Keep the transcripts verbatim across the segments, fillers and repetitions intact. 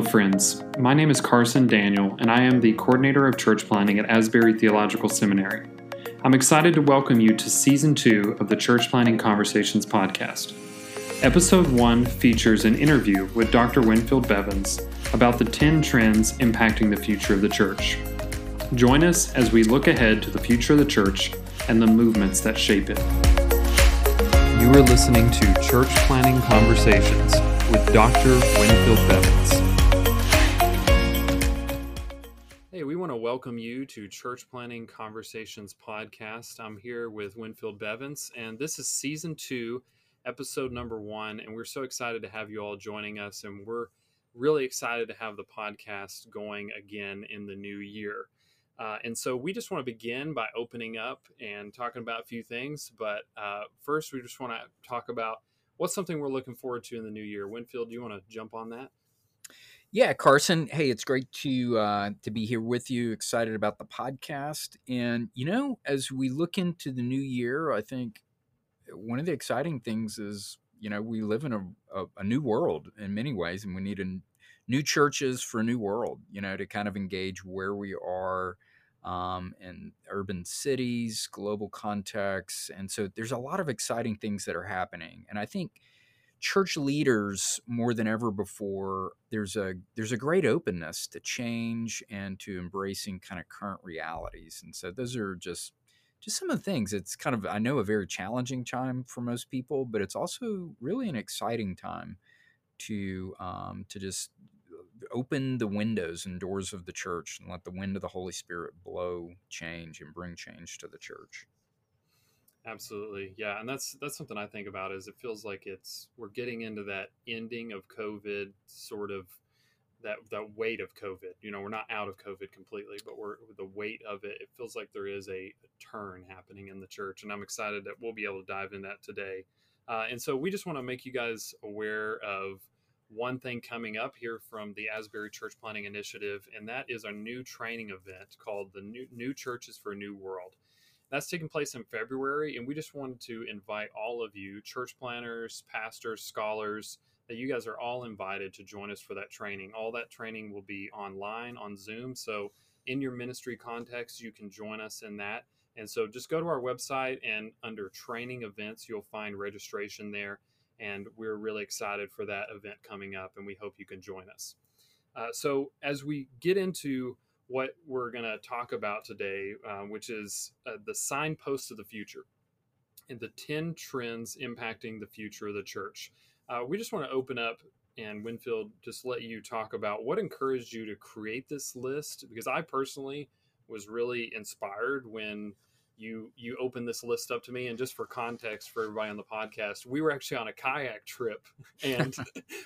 Hello friends, my name is Carson Daniel and I am the Coordinator of Church Planning at Asbury Theological Seminary. I'm excited to welcome you to Season two of the Church Planning Conversations podcast. Episode one features an interview with Doctor Winfield Bevins about the ten trends impacting the future of the church. Join us as we look ahead to the future of the church and the movements that shape it. You are listening to Church Planning Conversations with Doctor Winfield Bevins. Hey, we want to welcome you to Church Planning Conversations podcast. I'm here with Winfield Bevins, and this is season two, episode number one, and we're so excited to have you all joining us, and we're really excited to have the podcast going again in the new year. Uh, and so we just want to begin by opening up and talking about a few things, but uh, first we just want to talk about what's something we're looking forward to in the new year. Winfield, do you want to jump on that? Yeah, Carson. Hey, it's great to uh, to be here with you. Excited about the podcast. And, you know, as we look into the new year, I think one of the exciting things is, you know, we live in a, a, a new world in many ways, and we need a, new churches for a new world, you know, to kind of engage where we are um, in urban cities, global contexts. And so there's a lot of exciting things that are happening. And I think church leaders, more than ever before, there's a there's a great openness to change and to embracing kind of current realities. And so those are just just some of the things. It's kind of, I know, a very challenging time for most people, but it's also really an exciting time to um, to just open the windows and doors of the church and let the wind of the Holy Spirit blow change and bring change to the church. Absolutely. Yeah. And that's, that's something I think about is it feels like it's, we're getting into that ending of COVID, sort of that, that weight of COVID. You know, we're not out of COVID completely, but we're the weight of it. It feels like there is a, a turn happening in the church, and I'm excited that we'll be able to dive into that today. Uh, and so we just want to make you guys aware of one thing coming up here from the Asbury Church Planning Initiative, and that is our new training event called the New, New Churches for a New World. That's taking place in February, and we just wanted to invite all of you, church planners, pastors, scholars, that you guys are all invited to join us for that training. All that training will be online on Zoom, so in your ministry context, you can join us in that. And so just go to our website, and under training events, you'll find registration there. And we're really excited for that event coming up, and we hope you can join us. Uh, so as we get into what we're going to talk about today, uh, which is uh, the signposts of the future and the ten trends impacting the future of the church, uh, we just want to open up and, Winfield, just let you talk about what encouraged you to create this list, because I personally was really inspired when You you opened this list up to me. And just for context for everybody on the podcast, we were actually on a kayak trip, and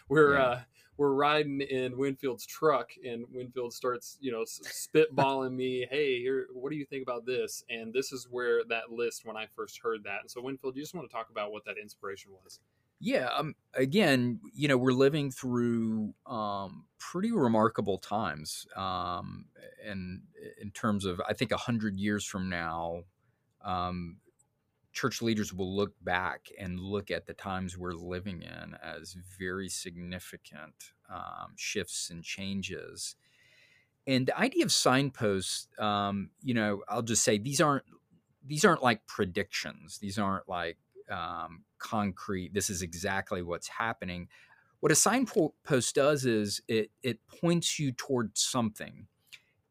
we're yeah. uh, we're riding in Winfield's truck, and Winfield starts you know spitballing me, hey, here, what do you think about this? And this is where that list, when I first heard that. And so, Winfield, you just want to talk about what that inspiration was. Yeah. Um. Again, you know, we're living through um, pretty remarkable times, um, and in terms of, I think, a hundred years from now. Um, church leaders will look back and look at the times we're living in as very significant um, shifts and changes. And the idea of signposts, um, you know, I'll just say these aren't these aren't like predictions. These aren't like um, concrete. This is exactly what's happening. What a signpost does is it it points you toward something.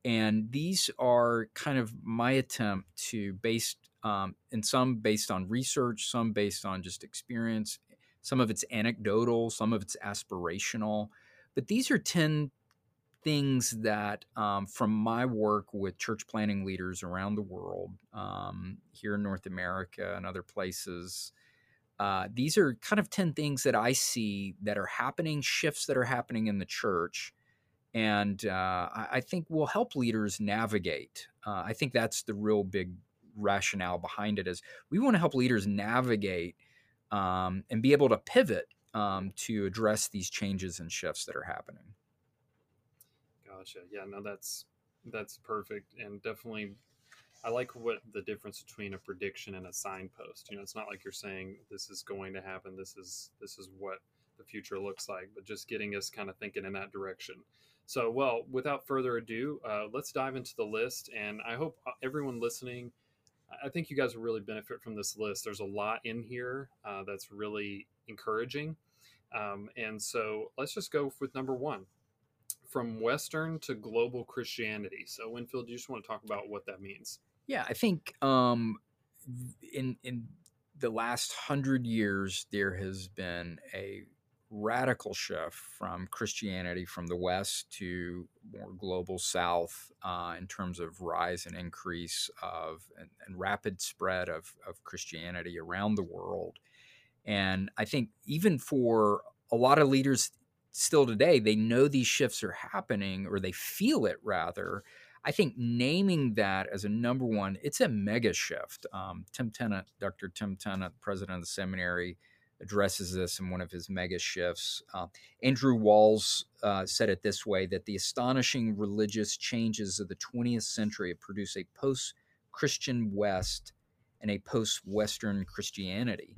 And these are kind of my attempt to, based, um, and some based on research, some based on just experience, some of it's anecdotal, some of it's aspirational. But these are ten things that um, from my work with church planning leaders around the world, um, here in North America and other places, uh, these are kind of ten things that I see that are happening, shifts that are happening in the church. And uh, I think will help leaders navigate. Uh, I think that's the real big rationale behind it is we want to help leaders navigate um, and be able to pivot um, to address these changes and shifts that are happening. Gotcha. Yeah, no, that's that's perfect. And definitely, I like what the difference between a prediction and a signpost. You know, it's not like you're saying this is going to happen. This is this is what the future looks like, but just getting us kind of thinking in that direction. So, well, without further ado, uh, let's dive into the list. And I hope everyone listening, I think you guys will really benefit from this list. There's a lot in here uh, that's really encouraging. Um, and so let's just go with number one, from Western to global Christianity. So Winfield, do you just want to talk about what that means? Yeah, I think um, in in the last hundred years, there has been a radical shift from Christianity from the West to more global South uh, in terms of rise and increase of and, and rapid spread of, of Christianity around the world. And I think even for a lot of leaders still today, they know these shifts are happening, or they feel it rather. I think naming that as a number one, it's a mega shift. Um, Tim Tennant, Doctor Tim Tennant, president of the seminary, addresses this in one of his mega shifts. Uh, Andrew Walls uh, said it this way, that the astonishing religious changes of the twentieth century have produced a post-Christian West and a post-Western Christianity.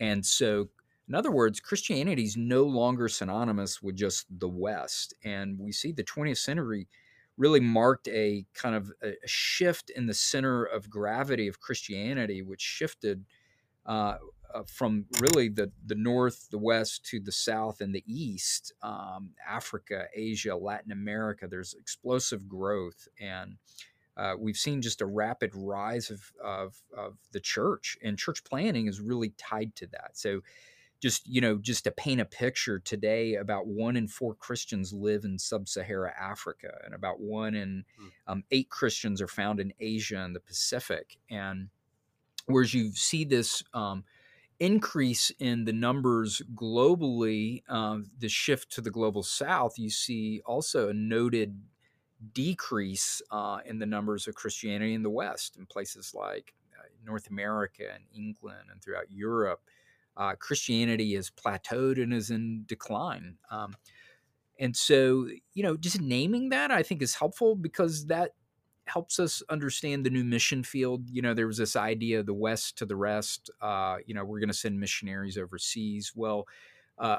And so, in other words, Christianity is no longer synonymous with just the West. And we see the twentieth century really marked a kind of a shift in the center of gravity of Christianity, which shifted uh, uh, from really the, the North, the West, to the South and the East, um, Africa, Asia, Latin America. There's explosive growth, and Uh, we've seen just a rapid rise of, of of the church, and church planning is really tied to that. So just, you know, just to paint a picture today, about one in four Christians live in sub-Saharan Africa, and about one in um, eight Christians are found in Asia and the Pacific. And whereas you see this um, increase in the numbers globally, um, the shift to the global South, you see also a noted decrease uh, in the numbers of Christianity in the West, in places like uh, North America and England and throughout Europe. Uh, Christianity has plateaued and is in decline. Um, and so, you know, just naming that I think is helpful, because that helps us understand the new mission field. You know, there was this idea of the West to the rest. Uh, you know, we're going to send missionaries overseas. Well, Uh,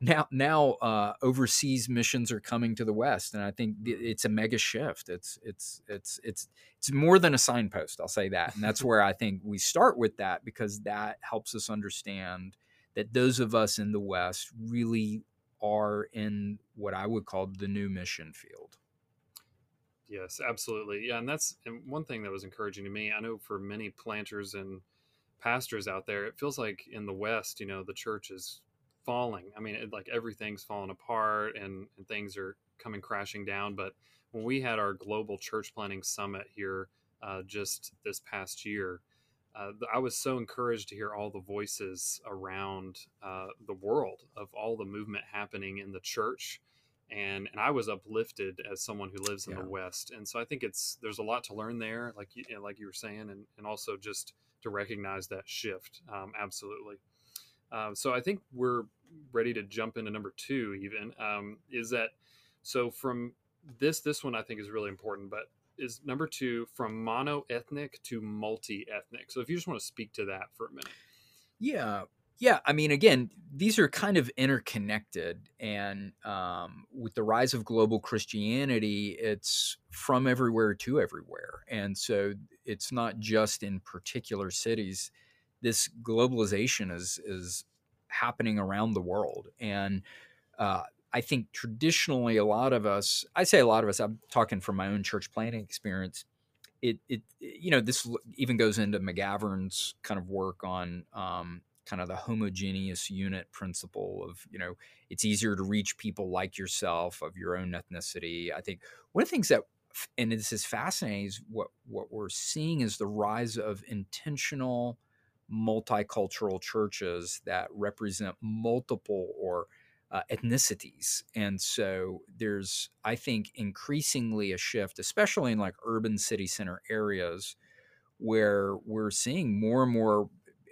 now, now uh, overseas missions are coming to the West, and I think it's a mega shift. It's it's it's it's it's more than a signpost. I'll say that, and that's where I think we start with that, because that helps us understand that those of us in the West really are in what I would call the new mission field. Yes, absolutely. Yeah, and that's and one thing that was encouraging to me. I know for many planters and pastors out there, it feels like in the West, you know, the church is falling. I mean, it, like everything's falling apart and, and things are coming crashing down. But when we had our global church planning summit here uh, just this past year, uh, I was so encouraged to hear all the voices around uh, the world of all the movement happening in the church. And, and I was uplifted as someone who lives in yeah. the West. And so I think it's, there's a lot to learn there, like you, like you were saying, and, and also just to recognize that shift. Um, absolutely. Uh, so I think we're ready to jump into number two even, um, is that, so from this, this one I think is really important, but is number two, from mono-ethnic to multi-ethnic. So if you just want to speak to that for a minute. Yeah. Yeah. I mean, again, these are kind of interconnected, and um, with the rise of global Christianity, it's from everywhere to everywhere. And so it's not just in particular cities. This globalization is is happening around the world. And uh, I think traditionally a lot of us, I say a lot of us, I'm talking from my own church planting experience, it, it you know, this even goes into McGavern's kind of work on um, kind of the homogeneous unit principle of, you know, it's easier to reach people like yourself of your own ethnicity. I think one of the things that, and this is fascinating, is what, what we're seeing is the rise of intentional multicultural churches that represent multiple or uh, ethnicities. And so there's, I think, increasingly a shift, especially in like urban city center areas, where we're seeing more and more,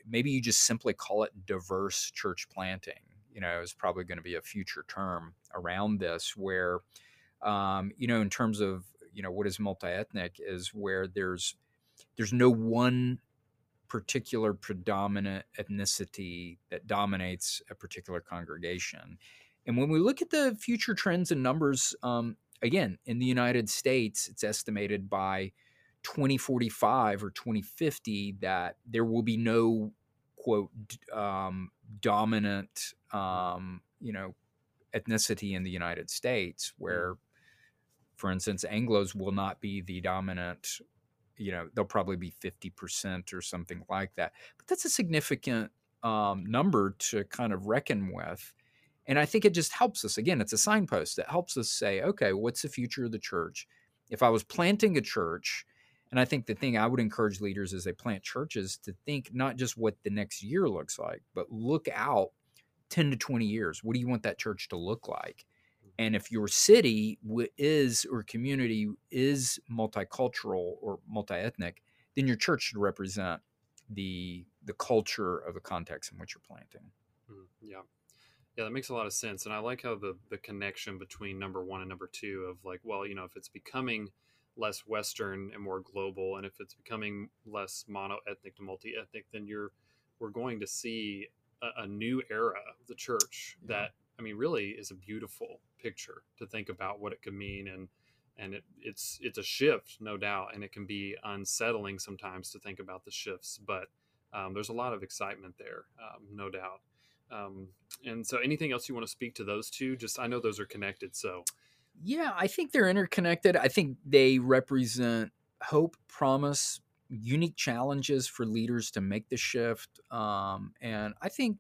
maybe you just simply call it diverse church planting, you know, is probably going to be a future term around this, where, um, you know, in terms of, you know, what is multi-ethnic is where there's, there's no one particular predominant ethnicity that dominates a particular congregation. And when we look at the future trends and numbers, um, again, in the United States, it's estimated by twenty forty-five or twenty fifty that there will be no, quote, um, dominant, um, you know, ethnicity in the United States where, for instance, Anglos will not be the dominant, you know, they'll probably be fifty percent or something like that. But that's a significant um, number to kind of reckon with. And I think it just helps us. Again, it's a signpost that helps us say, okay, what's the future of the church? If I was planting a church, and I think the thing I would encourage leaders as they plant churches to think not just what the next year looks like, but look out ten to twenty years. What do you want that church to look like? And if your city is or community is multicultural or multi-ethnic, then your church should represent the the culture of the context in which you're planting. Mm, yeah. Yeah, that makes a lot of sense. And I like how the, the connection between number one and number two of like, well, you know, if it's becoming less Western and more global, and if it's becoming less mono-ethnic to multi-ethnic, then you're we're going to see a, a new era of the church yeah. that, I mean, really is a beautiful picture to think about what it could mean. And and it, it's it's a shift, no doubt, and it can be unsettling sometimes to think about the shifts. But um, there's a lot of excitement there, um, no doubt. Um, and so anything else you want to speak to those two? Just, I know those are connected, so. Yeah, I think they're interconnected. I think they represent hope, promise, unique challenges for leaders to make the shift. Um, and I think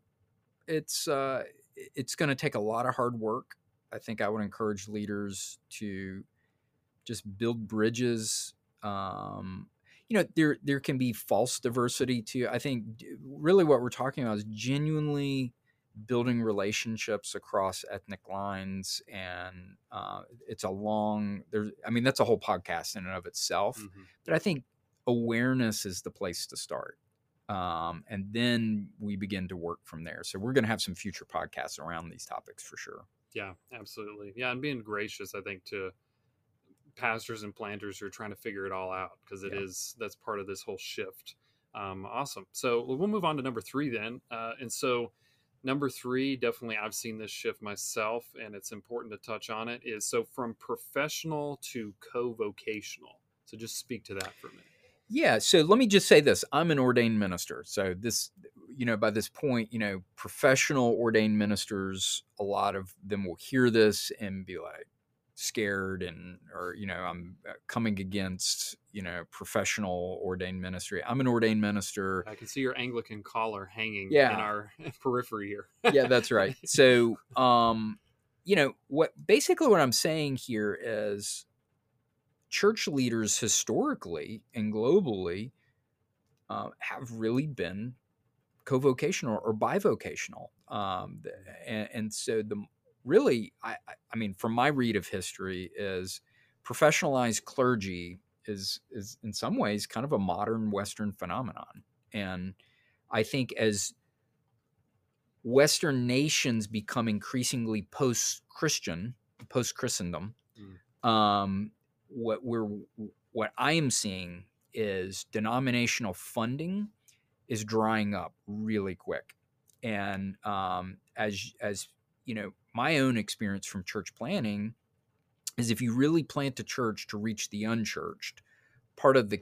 it's uh, it's going to take a lot of hard work. I think I would encourage leaders to just build bridges. Um, you know, there there can be false diversity too. I think really what we're talking about is genuinely building relationships across ethnic lines. And uh, it's a long, there's, I mean, that's a whole podcast in and of itself. Mm-hmm. But I think awareness is the place to start. Um, and then we begin to work from there. So we're going to have some future podcasts around these topics for sure. Yeah, absolutely. Yeah. And being gracious, I think, to pastors and planters who are trying to figure it all out, because it yeah. is, that's part of this whole shift. Um, awesome. So we'll move on to number three then. Uh, and so number three, definitely I've seen this shift myself, and it's important to touch on it, is so from professional to co-vocational. So just speak to that for a minute. Yeah. So let me just say this. I'm an ordained minister. So this, you know, by this point, you know, professional ordained ministers, a lot of them will hear this and be like scared and, or, you know, I'm coming against, you know, professional ordained ministry. I'm an ordained minister. I can see your Anglican collar hanging yeah. in our periphery here. Yeah, that's right. So, um, you know, what basically what I'm saying here is, church leaders historically and globally uh, have really been co-vocational or bivocational. Um, and, and so the really, I, I mean, from my read of history is professionalized clergy is, is in some ways kind of a modern Western phenomenon. And I think as Western nations become increasingly post-Christian, post-Christendom, mm. um, What we're, what I am seeing is denominational funding is drying up really quick. And um, as, as you know, my own experience from church planning is if you really plant a church to reach the unchurched, part of the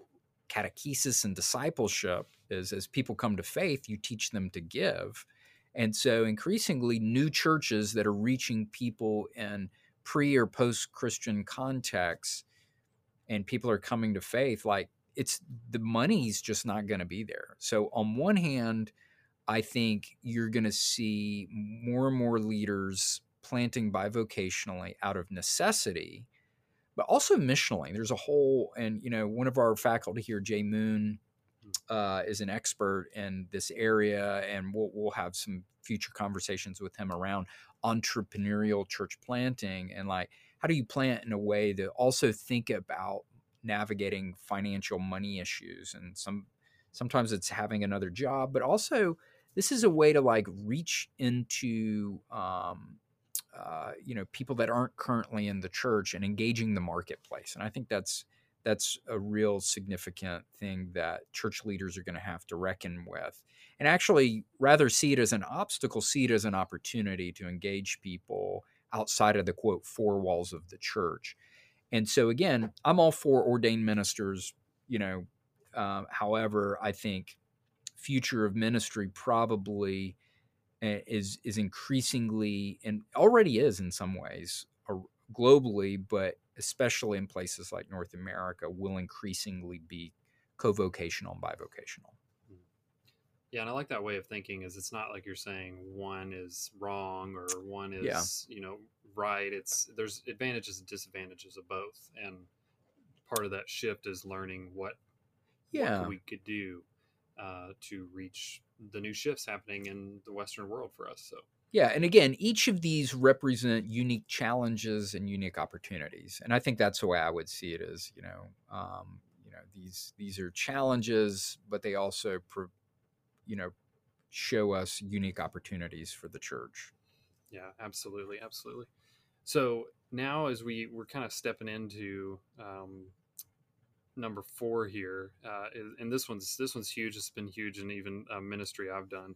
catechesis and discipleship is as people come to faith, you teach them to give. And so increasingly new churches that are reaching people in pre or post-Christian contexts, and people are coming to faith, like it's the money's just not going to be there. So on one hand, I think you're going to see more and more leaders planting bivocationally out of necessity, but also missionally. There's a whole, and you know, one of our faculty here, Jay Moon, uh, is an expert in this area, and we'll, we'll have some future conversations with him around entrepreneurial church planting and like, how do you plant in a way that also think about navigating financial money issues? And some sometimes it's having another job, but also this is a way to like reach into, um, uh, you know, people that aren't currently in the church and engaging the marketplace. And I think that's that's a real significant thing that church leaders are going to have to reckon with. And actually, rather see it as an obstacle, see it as an opportunity to engage people outside of the, quote, four walls of the church. And so, again, I'm all for ordained ministers, you know. Uh, however, I think future of ministry probably is is increasingly, and already is in some ways, globally, but especially in places like North America, will increasingly be co-vocational and bivocational. Yeah, and I like that way of thinking. Is it's not like you're saying one is wrong or one is, yeah. you know, right. It's there's advantages and disadvantages of both, and part of that shift is learning what yeah what we could do uh, to reach the new shifts happening in the Western world for us. So yeah, and again, each of these represent unique challenges and unique opportunities, and I think that's the way I would see it. Is you know, um, you know, these these are challenges, but they also pro- you know, show us unique opportunities for the church. Yeah, absolutely. Absolutely. So now as we, we're kind of stepping into um, number four here, uh, and this one's, this one's huge. It's been huge in even uh, ministry I've done,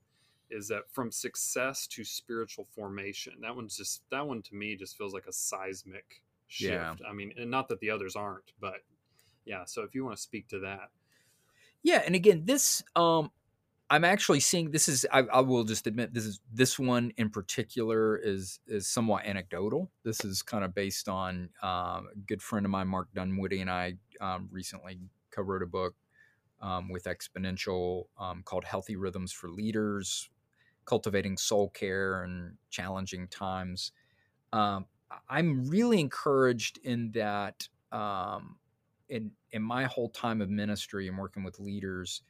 is that from success to spiritual formation. That one's just, that one to me just feels like a seismic shift. Yeah. I mean, and not that the others aren't, but yeah. So if you want to speak to that. Yeah. And again, this, um, I'm actually seeing this is, I, I will just admit, this is, this one in particular is, is somewhat anecdotal. This is kind of based on um, a good friend of mine, Mark Dunwoody, and I um, recently co-wrote a book um, with Exponential um, called Healthy Rhythms for Leaders, Cultivating Soul Care in Challenging Times. Um, I'm really encouraged in that um, in, in my whole time of ministry and working with leaders,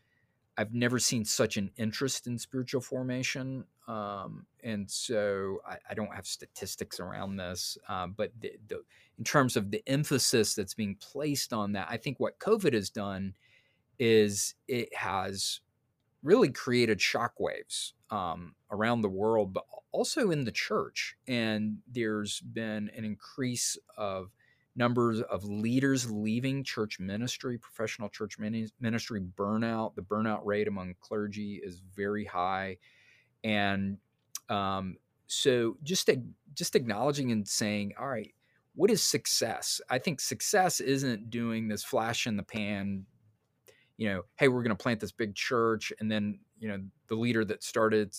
I've never seen such an interest in spiritual formation. Um, and so I, I don't have statistics around this, uh, but the, the, in terms of the emphasis that's being placed on that, I think what COVID has done is it has really created shockwaves um, around the world, but also in the church. And there's been an increase of numbers of leaders leaving church ministry, professional church ministry, burnout. The burnout rate among clergy is very high. And um, so just, just acknowledging and saying, all right, what is success? I think success isn't doing this flash in the pan, you know, hey, we're going to plant this big church. And then, you know, the leader that started,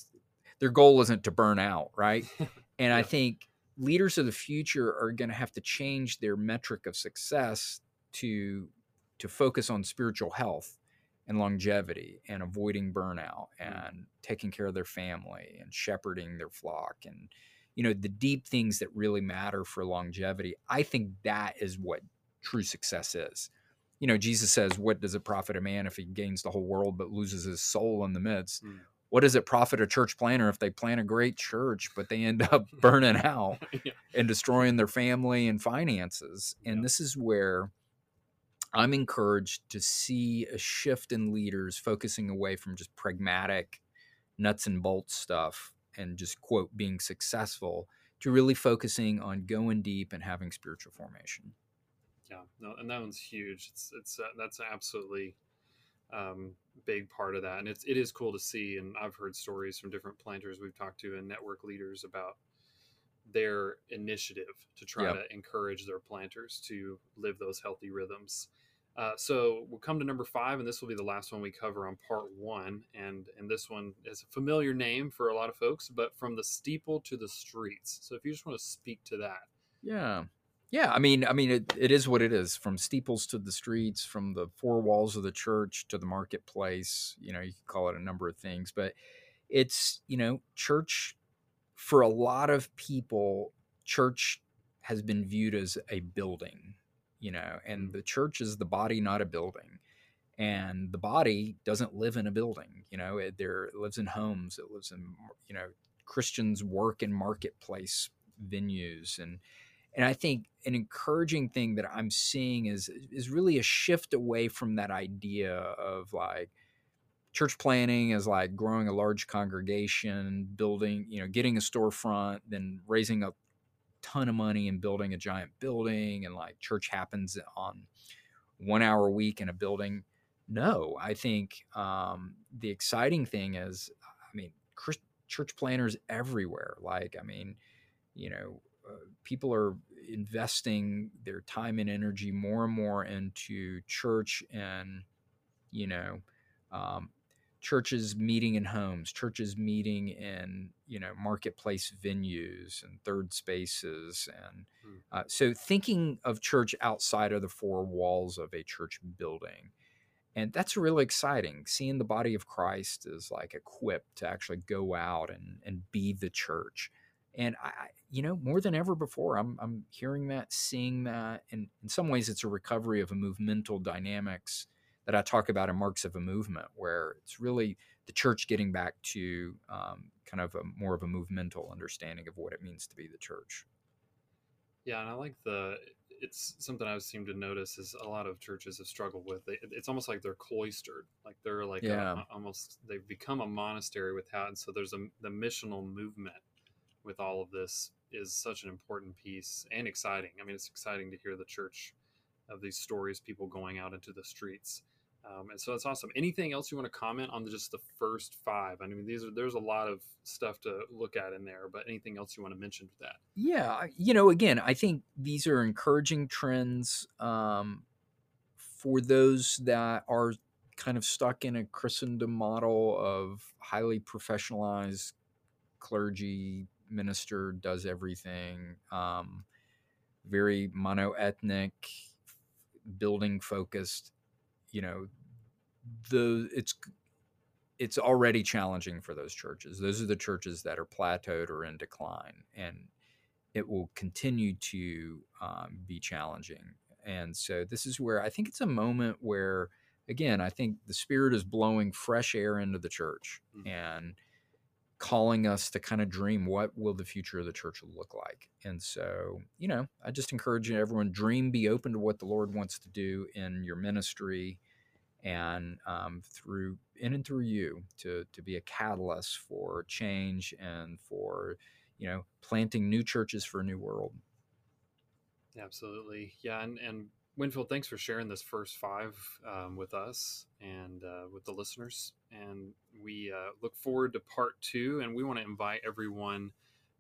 their goal isn't to burn out, right? And yeah. I think leaders of the future are going to have to change their metric of success to to focus on spiritual health and longevity and avoiding burnout and taking care of their family and shepherding their flock and, you know, the deep things that really matter for longevity. I think that is what true success is. You know, Jesus says, what does it profit a man if he gains the whole world but loses his soul in the midst? Mm. What does it profit a church planter if they plant a great church, but they end up burning out yeah. and destroying their family and finances? And yeah. this is where I'm encouraged to see a shift in leaders focusing away from just pragmatic nuts and bolts stuff and just, quote, being successful to really focusing on going deep and having spiritual formation. Yeah, no, and that one's huge. It's, it's uh, that's absolutely Um, big part of that. And it's, it is cool to see. And I've heard stories from different planters we've talked to and network leaders about their initiative to try yep. to encourage their planters to live those healthy rhythms. Uh, so we'll come to number five, and this will be the last one we cover on part one. And, and this one is a familiar name for a lot of folks, but from the steeple to the streets. So if you just want to speak to that. Yeah. Yeah, I mean, I mean, it, it is what it is. From steeples to the streets, from the four walls of the church to the marketplace, you know, you can call it a number of things, but it's, you know, church, for a lot of people, church has been viewed as a building, you know, and the church is the body, not a building. And the body doesn't live in a building, you know, it, there, it lives in homes, it lives in, you know, Christians work in marketplace venues. And And I think an encouraging thing that I'm seeing is is really a shift away from that idea of like church planning is like growing a large congregation, building, you know, getting a storefront, then raising a ton of money and building a giant building, and like church happens on one hour a week in a building. No, I think um, the exciting thing is, I mean, Christ- church planners everywhere. Like, I mean, you know, uh, people are investing their time and energy more and more into church and, you know, um, churches meeting in homes, churches meeting in, you know, marketplace venues and third spaces. And uh, so thinking of church outside of the four walls of a church building. And that's really exciting. Seeing the body of Christ is like equipped to actually go out and, and be the church. And I, you know, more than ever before, I'm, I'm hearing that, seeing that. And in some ways it's a recovery of a movemental dynamics that I talk about in Marks of a Movement, where it's really the church getting back to um, kind of a, more of a movemental understanding of what it means to be the church. Yeah, and I like the, it's something I seem to notice is a lot of churches have struggled with. They, it's almost like they're cloistered, like they're like yeah. a, almost, they've become a monastery with how, and so there's a, the missional movement with all of this is such an important piece and exciting. I mean, it's exciting to hear the church of these stories, people going out into the streets. Um, and so that's awesome. Anything else you want to comment on the, just the first five? I mean, these are, there's a lot of stuff to look at in there, but anything else you want to mention to that? Yeah. You know, again, I think these are encouraging trends um, for those that are kind of stuck in a Christendom model of highly professionalized clergy, minister does everything, um, very monoethnic, building focused. You know, the it's it's already challenging for those churches. Those are the churches that are plateaued or in decline, and it will continue to um, be challenging. And so this is where I think it's a moment where, again, I think the Spirit is blowing fresh air into the church mm-hmm. and calling us to kind of dream, what will the future of the church look like? And so, you know, I just encourage everyone, dream, be open to what the Lord wants to do in your ministry and um, through in and through you to, to be a catalyst for change and for, you know, planting new churches for a new world. Absolutely. Yeah. And, and Winfield, thanks for sharing this first five um, with us and uh, with the listeners. And we uh, look forward to part two. And we want to invite everyone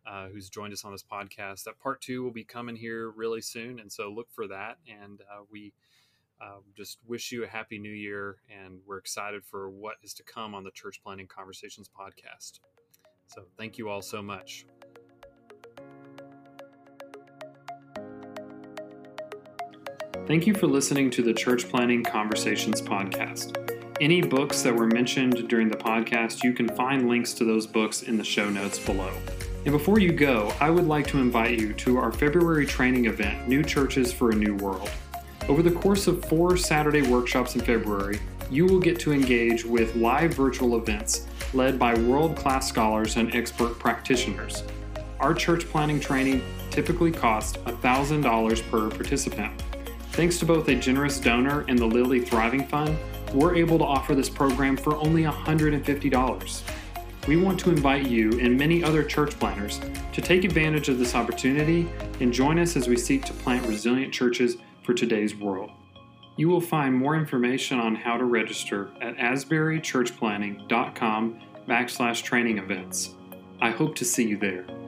uh, who's joined us on this podcast that part two will be coming here really soon. And so look for that. And uh, we uh, just wish you a happy new year. And we're excited for what is to come on the Church Planning Conversations podcast. So thank you all so much. Thank you for listening to the Church Planning Conversations podcast. Any books that were mentioned during the podcast, you can find links to those books in the show notes below. And before you go, I would like to invite you to our February training event, New Churches for a New World. Over the course of four Saturday workshops in February, you will get to engage with live virtual events led by world-class scholars and expert practitioners. Our church planning training typically costs one thousand dollars per participant. Thanks to both a generous donor and the Lily Thriving Fund, we're able to offer this program for only one hundred fifty dollars. We want to invite you and many other church planners to take advantage of this opportunity and join us as we seek to plant resilient churches for today's world. You will find more information on how to register at asbury church planning dot com backslash training events. I hope to see you there.